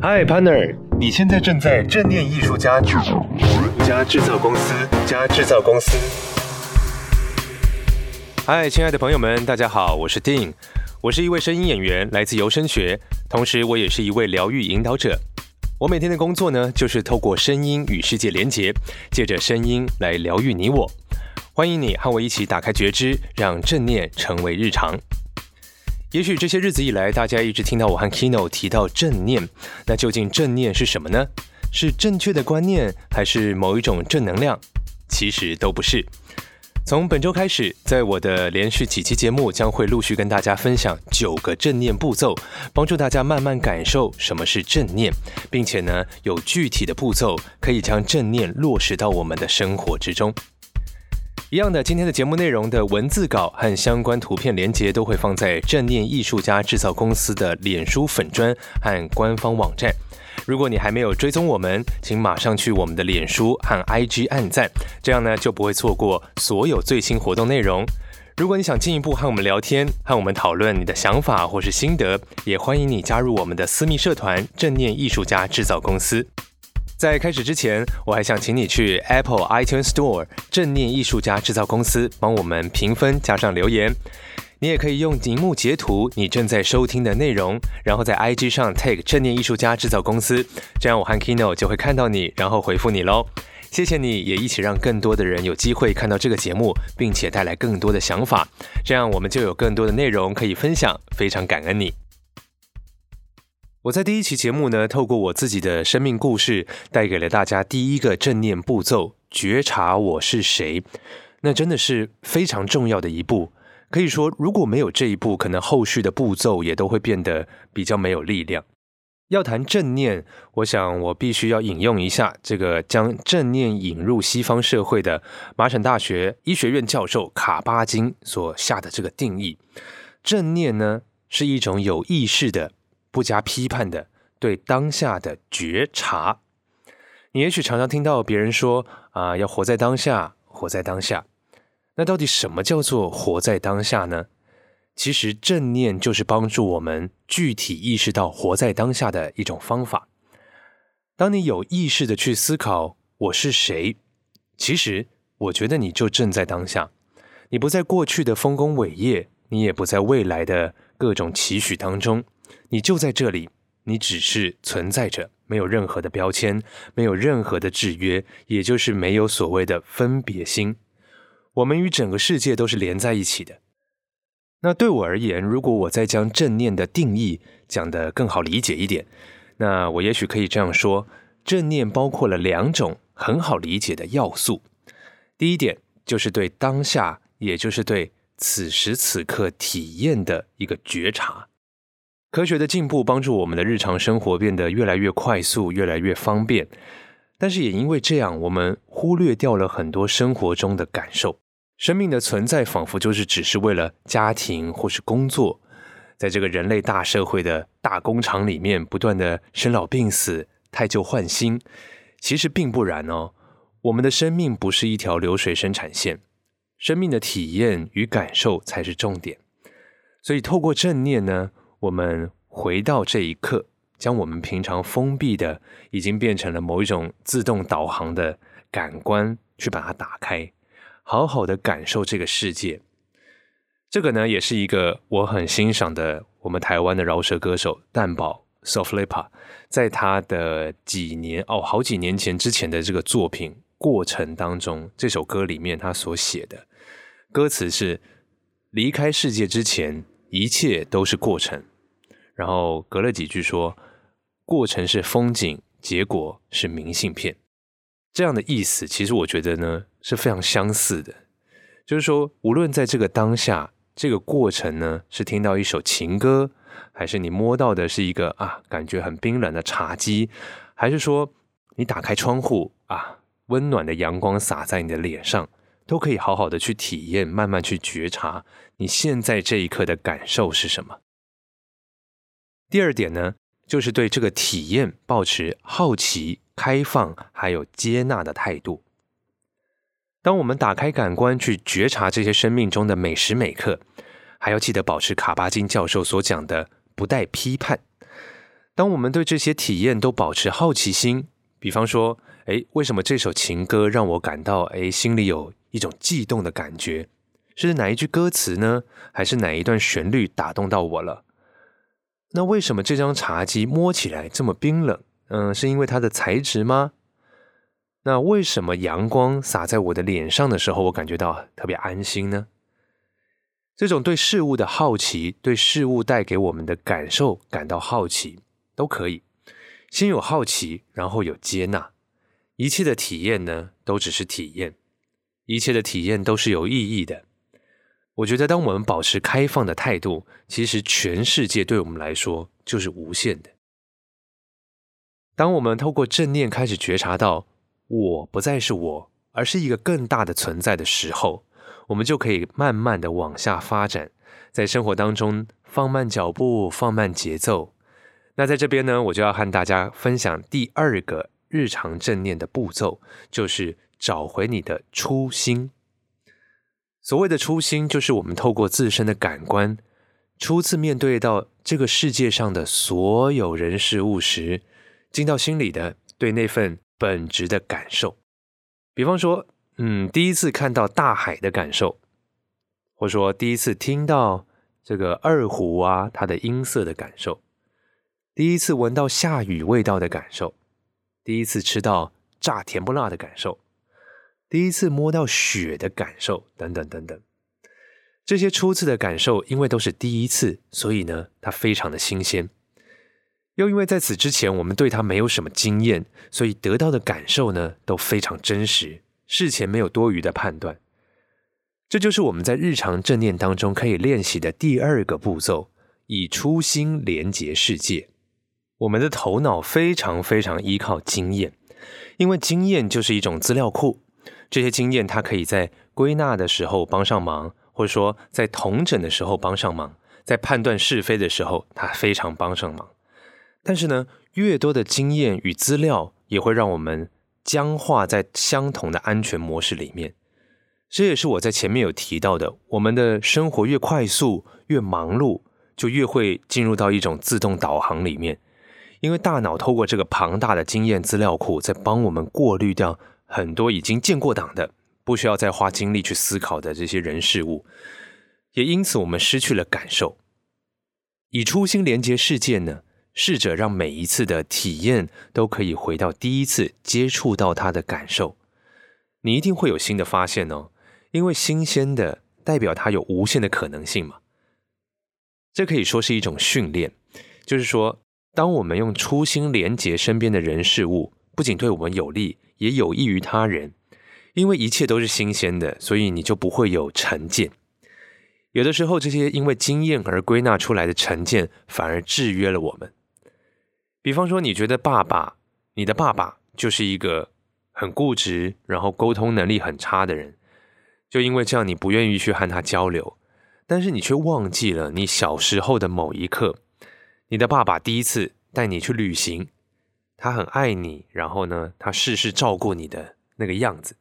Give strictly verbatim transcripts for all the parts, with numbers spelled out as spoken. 嗨 ，partner， 你现在正在正念艺术家加制造公司加制造公司。嗨，亲爱的朋友们，大家好，我是 Dean， 我是一位声音演员，来自游声学，同时我也是一位疗愈引导者。我每天的工作呢，就是透过声音与世界连结，借着声音来疗愈你我。欢迎你和我一起打开觉知，让正念成为日常。也许这些日子以来，大家一直听到我和 Kino 提到正念，那究竟正念是什么呢？是正确的观念，还是某一种正能量？其实都不是。从本周开始，在我的连续几期节目将会陆续跟大家分享九个正念步骤，帮助大家慢慢感受什么是正念，并且呢，有具体的步骤可以将正念落实到我们的生活之中。一样的，今天的节目内容的文字稿和相关图片连结都会放在正念艺术家制造公司的脸书粉专和官方网站。如果你还没有追踪我们，请马上去我们的脸书和 I G 按赞，这样呢就不会错过所有最新活动内容。如果你想进一步和我们聊天，和我们讨论你的想法或是心得，也欢迎你加入我们的私密社团正念艺术家制造公司。在开始之前，我还想请你去 Apple iTunes Store 正念艺术家制造公司帮我们评分加上留言。你也可以用荧幕截图你正在收听的内容，然后在 I G 上 tag 正念艺术家制造公司，这样我和 Kino 就会看到你，然后回复你咯。谢谢你，也一起让更多的人有机会看到这个节目，并且带来更多的想法，这样我们就有更多的内容可以分享，非常感恩你。我在第一期节目呢，透过我自己的生命故事，带给了大家第一个正念步骤，觉察我是谁。那真的是非常重要的一步，可以说如果没有这一步，可能后续的步骤也都会变得比较没有力量。要谈正念，我想我必须要引用一下这个将正念引入西方社会的麻省大学医学院教授卡巴金所下的这个定义。正念呢，是一种有意识的不加批判的对当下的觉察。你也许常常听到别人说啊、呃，要活在当下，活在当下。那到底什么叫做活在当下呢？其实正念就是帮助我们具体意识到活在当下的一种方法。当你有意识的去思考我是谁，其实我觉得你就正在当下。你不在过去的丰功伟业，你也不在未来的各种期许当中，你就在这里，你只是存在着，没有任何的标签，没有任何的制约，也就是没有所谓的分别心。我们与整个世界都是连在一起的。那对我而言，如果我再将正念的定义讲得更好理解一点，那我也许可以这样说，正念包括了两种很好理解的要素。第一点就是对当下，也就是对此时此刻体验的一个觉察。科学的进步帮助我们的日常生活变得越来越快速，越来越方便，但是也因为这样，我们忽略掉了很多生活中的感受。生命的存在仿佛就是只是为了家庭或是工作，在这个人类大社会的大工厂里面，不断的生老病死，汰旧换新。其实并不然哦，我们的生命不是一条流水生产线，生命的体验与感受才是重点。所以透过正念呢，我们回到这一刻，将我们平常封闭的已经变成了某一种自动导航的感官去把它打开，好好的感受这个世界。这个呢，也是一个我很欣赏的我们台湾的饶舌歌手蛋堡 Soflipa 在他的几年哦好几年前之前的这个作品过程当中，这首歌里面他所写的歌词是离开世界之前一切都是过程，然后隔了几句说过程是风景，结果是明信片。这样的意思其实我觉得呢是非常相似的，就是说无论在这个当下，这个过程呢是听到一首情歌，还是你摸到的是一个啊感觉很冰冷的茶几，还是说你打开窗户啊温暖的阳光洒在你的脸上，都可以好好的去体验，慢慢去觉察你现在这一刻的感受是什么。第二点呢，就是对这个体验抱持好奇、开放还有接纳的态度。当我们打开感官去觉察这些生命中的每时每刻，还要记得保持卡巴金教授所讲的不带批判。当我们对这些体验都保持好奇心，比方说诶，为什么这首情歌让我感到诶，心里有一种悸动的感觉，是哪一句歌词呢？还是哪一段旋律打动到我了？那为什么这张茶几摸起来这么冰冷？嗯，是因为它的材质吗？那为什么阳光洒在我的脸上的时候，我感觉到特别安心呢？这种对事物的好奇，对事物带给我们的感受感到好奇，都可以。先有好奇，然后有接纳。一切的体验呢，都只是体验。一切的体验都是有意义的。我觉得当我们保持开放的态度，其实全世界对我们来说就是无限的。当我们透过正念开始觉察到我不再是我，而是一个更大的存在的时候，我们就可以慢慢的往下发展，在生活当中放慢脚步，放慢节奏。那在这边呢，我就要和大家分享第二个日常正念的步骤，就是找回你的初心。所谓的初心，就是我们透过自身的感官，初次面对到这个世界上的所有人事物时，进到心里的对那份本质的感受。比方说，嗯，第一次看到大海的感受，或者说第一次听到这个二胡啊，它的音色的感受。第一次闻到下雨味道的感受，第一次吃到炸甜不辣的感受，第一次摸到雪的感受，等等等等。这些初次的感受，因为都是第一次，所以呢，它非常的新鲜。又因为在此之前我们对它没有什么经验，所以得到的感受呢，都非常真实，事前没有多余的判断。这就是我们在日常正念当中可以练习的第二个步骤，以初心连结世界。我们的头脑非常非常依靠经验，因为经验就是一种资料库，这些经验它可以在归纳的时候帮上忙，或者说在统整的时候帮上忙，在判断是非的时候它非常帮上忙。但是呢，越多的经验与资料也会让我们僵化在相同的安全模式里面。这也是我在前面有提到的，我们的生活越快速越忙碌，就越会进入到一种自动导航里面。因为大脑透过这个庞大的经验资料库，在帮我们过滤掉很多已经见过档的，不需要再花精力去思考的这些人事物，也因此我们失去了感受。以初心连接世界呢，试着让每一次的体验都可以回到第一次接触到它的感受，你一定会有新的发现哦，因为新鲜的代表它有无限的可能性嘛。这可以说是一种训练，就是说当我们用初心连结身边的人事物，不仅对我们有利，也有益于他人。因为一切都是新鲜的，所以你就不会有成见。有的时候，这些因为经验而归纳出来的成见，反而制约了我们。比方说，你觉得爸爸，你的爸爸就是一个很固执，然后沟通能力很差的人，就因为这样，你不愿意去和他交流。但是你却忘记了你小时候的某一刻，你的爸爸第一次带你去旅行，他很爱你，然后呢，他事事照顾你的那个样子。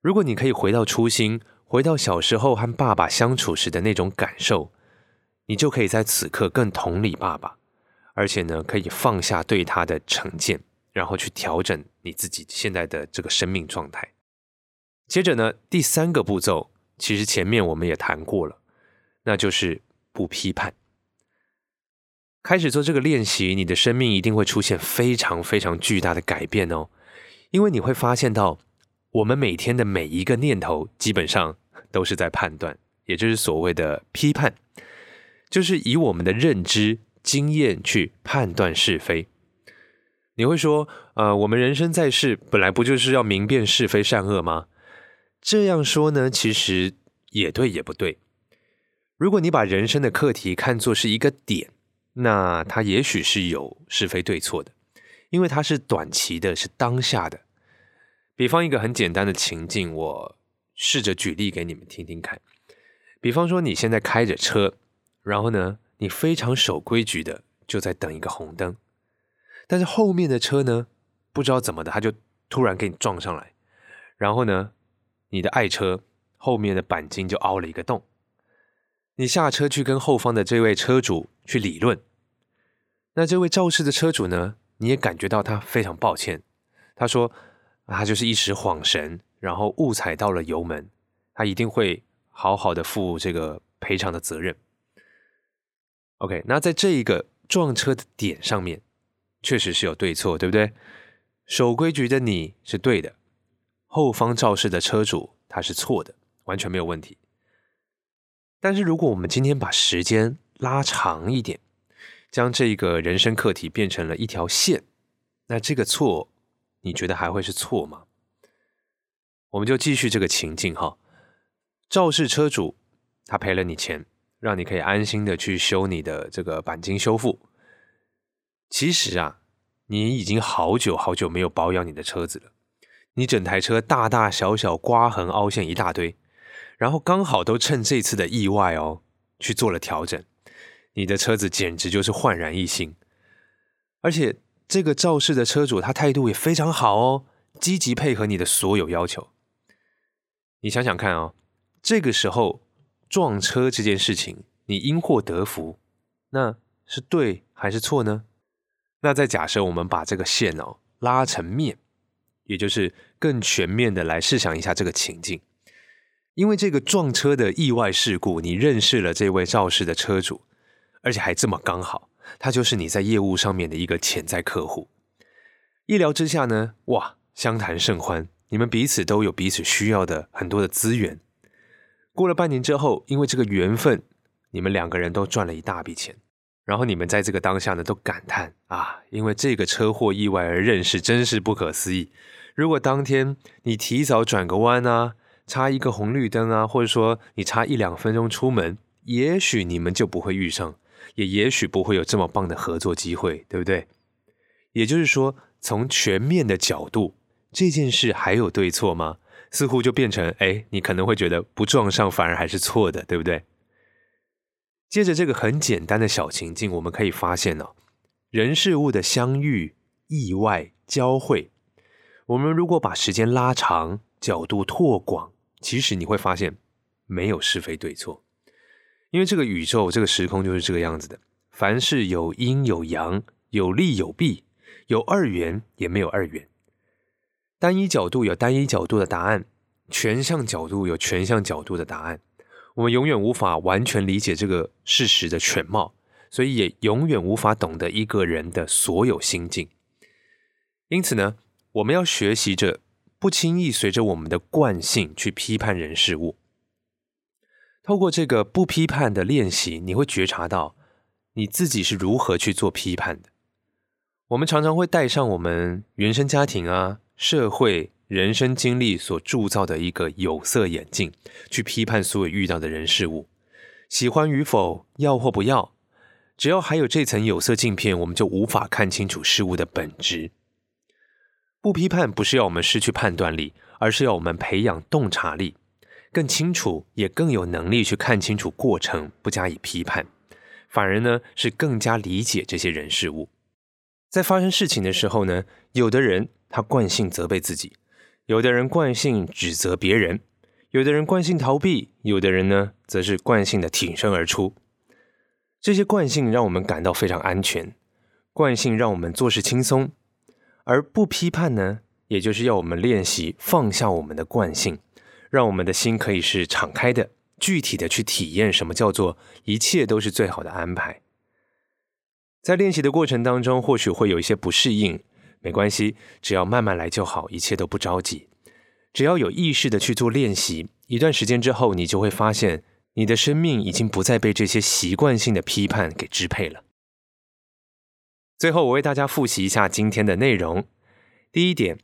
如果你可以回到初心，回到小时候和爸爸相处时的那种感受，你就可以在此刻更同理爸爸，而且呢，可以放下对他的成见，然后去调整你自己现在的这个生命状态。接着呢，第三个步骤，其实前面我们也谈过了，那就是不批判。开始做这个练习，你的生命一定会出现非常非常巨大的改变哦，因为你会发现到我们每天的每一个念头基本上都是在判断，也就是所谓的批判，就是以我们的认知经验去判断是非。你会说呃，我们人生在世本来不就是要明辨是非善恶吗？这样说呢，其实也对也不对。如果你把人生的课题看作是一个点，那它也许是有是非对错的，因为它是短期的，是当下的。比方一个很简单的情境，我试着举例给你们听听看。比方说你现在开着车，然后呢，你非常守规矩的就在等一个红灯，但是后面的车呢，不知道怎么的，它就突然给你撞上来，然后呢，你的爱车后面的钣金就凹了一个洞。你下车去跟后方的这位车主去理论，那这位肇事的车主呢，你也感觉到他非常抱歉。他说他就是一时恍神，然后误踩到了油门，他一定会好好的负这个赔偿的责任。OK， 那在这一个撞车的点上面，确实是有对错，对不对？守规矩的你是对的，后方肇事的车主他是错的，完全没有问题。但是如果我们今天把时间拉长一点，将这个人生课题变成了一条线，那这个错你觉得还会是错吗？我们就继续这个情境哈，肇事车主他赔了你钱，让你可以安心的去修你的这个钣金修复。其实啊，你已经好久好久没有保养你的车子了，你整台车大大小小刮痕凹陷一大堆，然后刚好都趁这次的意外哦去做了调整，你的车子简直就是焕然一新。而且这个肇事的车主他态度也非常好哦，积极配合你的所有要求。你想想看哦，这个时候撞车这件事情你因祸得福，那是对还是错呢？那再假设我们把这个线哦拉成面，也就是更全面的来试想一下这个情境。因为这个撞车的意外事故，你认识了这位肇事的车主，而且还这么刚好，他就是你在业务上面的一个潜在客户。一聊之下呢，哇，相谈甚欢，你们彼此都有彼此需要的很多的资源。过了半年之后，因为这个缘分，你们两个人都赚了一大笔钱。然后你们在这个当下呢，都感叹啊，因为这个车祸意外而认识，真是不可思议。如果当天你提早转个弯啊，差一个红绿灯啊，或者说你差一两分钟出门，也许你们就不会遇上，也也许不会有这么棒的合作机会，对不对？也就是说，从全面的角度，这件事还有对错吗？似乎就变成，哎，你可能会觉得不撞上反而还是错的，对不对？接着这个很简单的小情境，我们可以发现哦，人事物的相遇、意外、交汇，我们如果把时间拉长，角度拓广，其实你会发现没有是非对错，因为这个宇宙、这个时空就是这个样子的，凡事有阴有阳，有利有弊，有二元也没有二元，单一角度有单一角度的答案，全向角度有全向角度的答案。我们永远无法完全理解这个事实的全貌，所以也永远无法懂得一个人的所有心境。因此呢，我们要学习着不轻易随着我们的惯性去批判人事物。透过这个不批判的练习，你会觉察到你自己是如何去做批判的。我们常常会带上我们原生家庭啊、社会、人生经历所铸造的一个有色眼镜，去批判所有遇到的人事物，喜欢与否，要或不要，只要还有这层有色镜片，我们就无法看清楚事物的本质。不批判不是要我们失去判断力，而是要我们培养洞察力，更清楚也更有能力去看清楚过程，不加以批判，反而呢是更加理解这些人事物。在发生事情的时候呢，有的人他惯性责备自己，有的人惯性指责别人，有的人惯性逃避，有的人呢，则是惯性的挺身而出。这些惯性让我们感到非常安全，惯性让我们做事轻松，而不批判呢，也就是要我们练习放下我们的惯性，让我们的心可以是敞开的，具体的去体验什么叫做一切都是最好的安排。在练习的过程当中，或许会有一些不适应，没关系，只要慢慢来就好，一切都不着急。只要有意识的去做练习，一段时间之后，你就会发现你的生命已经不再被这些习惯性的批判给支配了。最后我为大家复习一下今天的内容。第一点，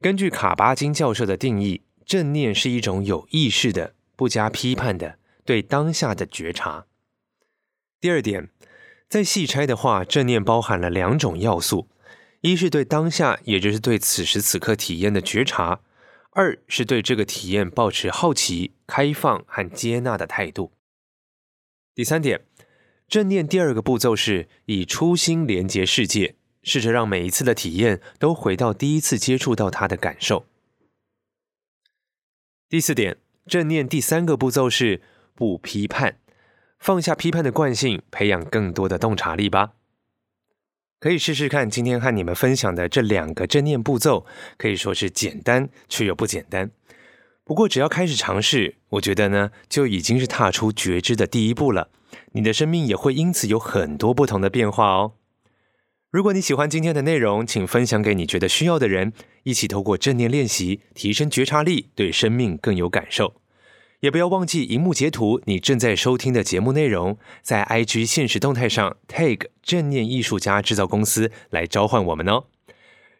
根据卡巴金教授的定义，正念是一种有意识的、不加批判的对当下的觉察。第二点，再细拆的话，正念包含了两种要素，一是对当下，也就是对此时此刻体验的觉察；二是对这个体验抱持好奇、开放和接纳的态度。第三点，正念第二个步骤是以初心连接世界，试着让每一次的体验都回到第一次接触到它的感受。第四点，正念第三个步骤是不批判，放下批判的惯性，培养更多的洞察力吧。可以试试看今天和你们分享的这两个正念步骤，可以说是简单却又不简单。不过只要开始尝试，我觉得呢，就已经是踏出觉知的第一步了。你的生命也会因此有很多不同的变化哦。如果你喜欢今天的内容，请分享给你觉得需要的人，一起透过正念练习，提升觉察力，对生命更有感受。也不要忘记荧幕截图你正在收听的节目内容，在 I G 限时动态上 tag 正念艺术家制造公司来召唤我们哦。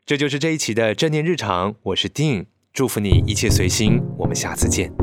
这就是这一期的正念日常，我是 Dean， 祝福你一切随心，我们下次见。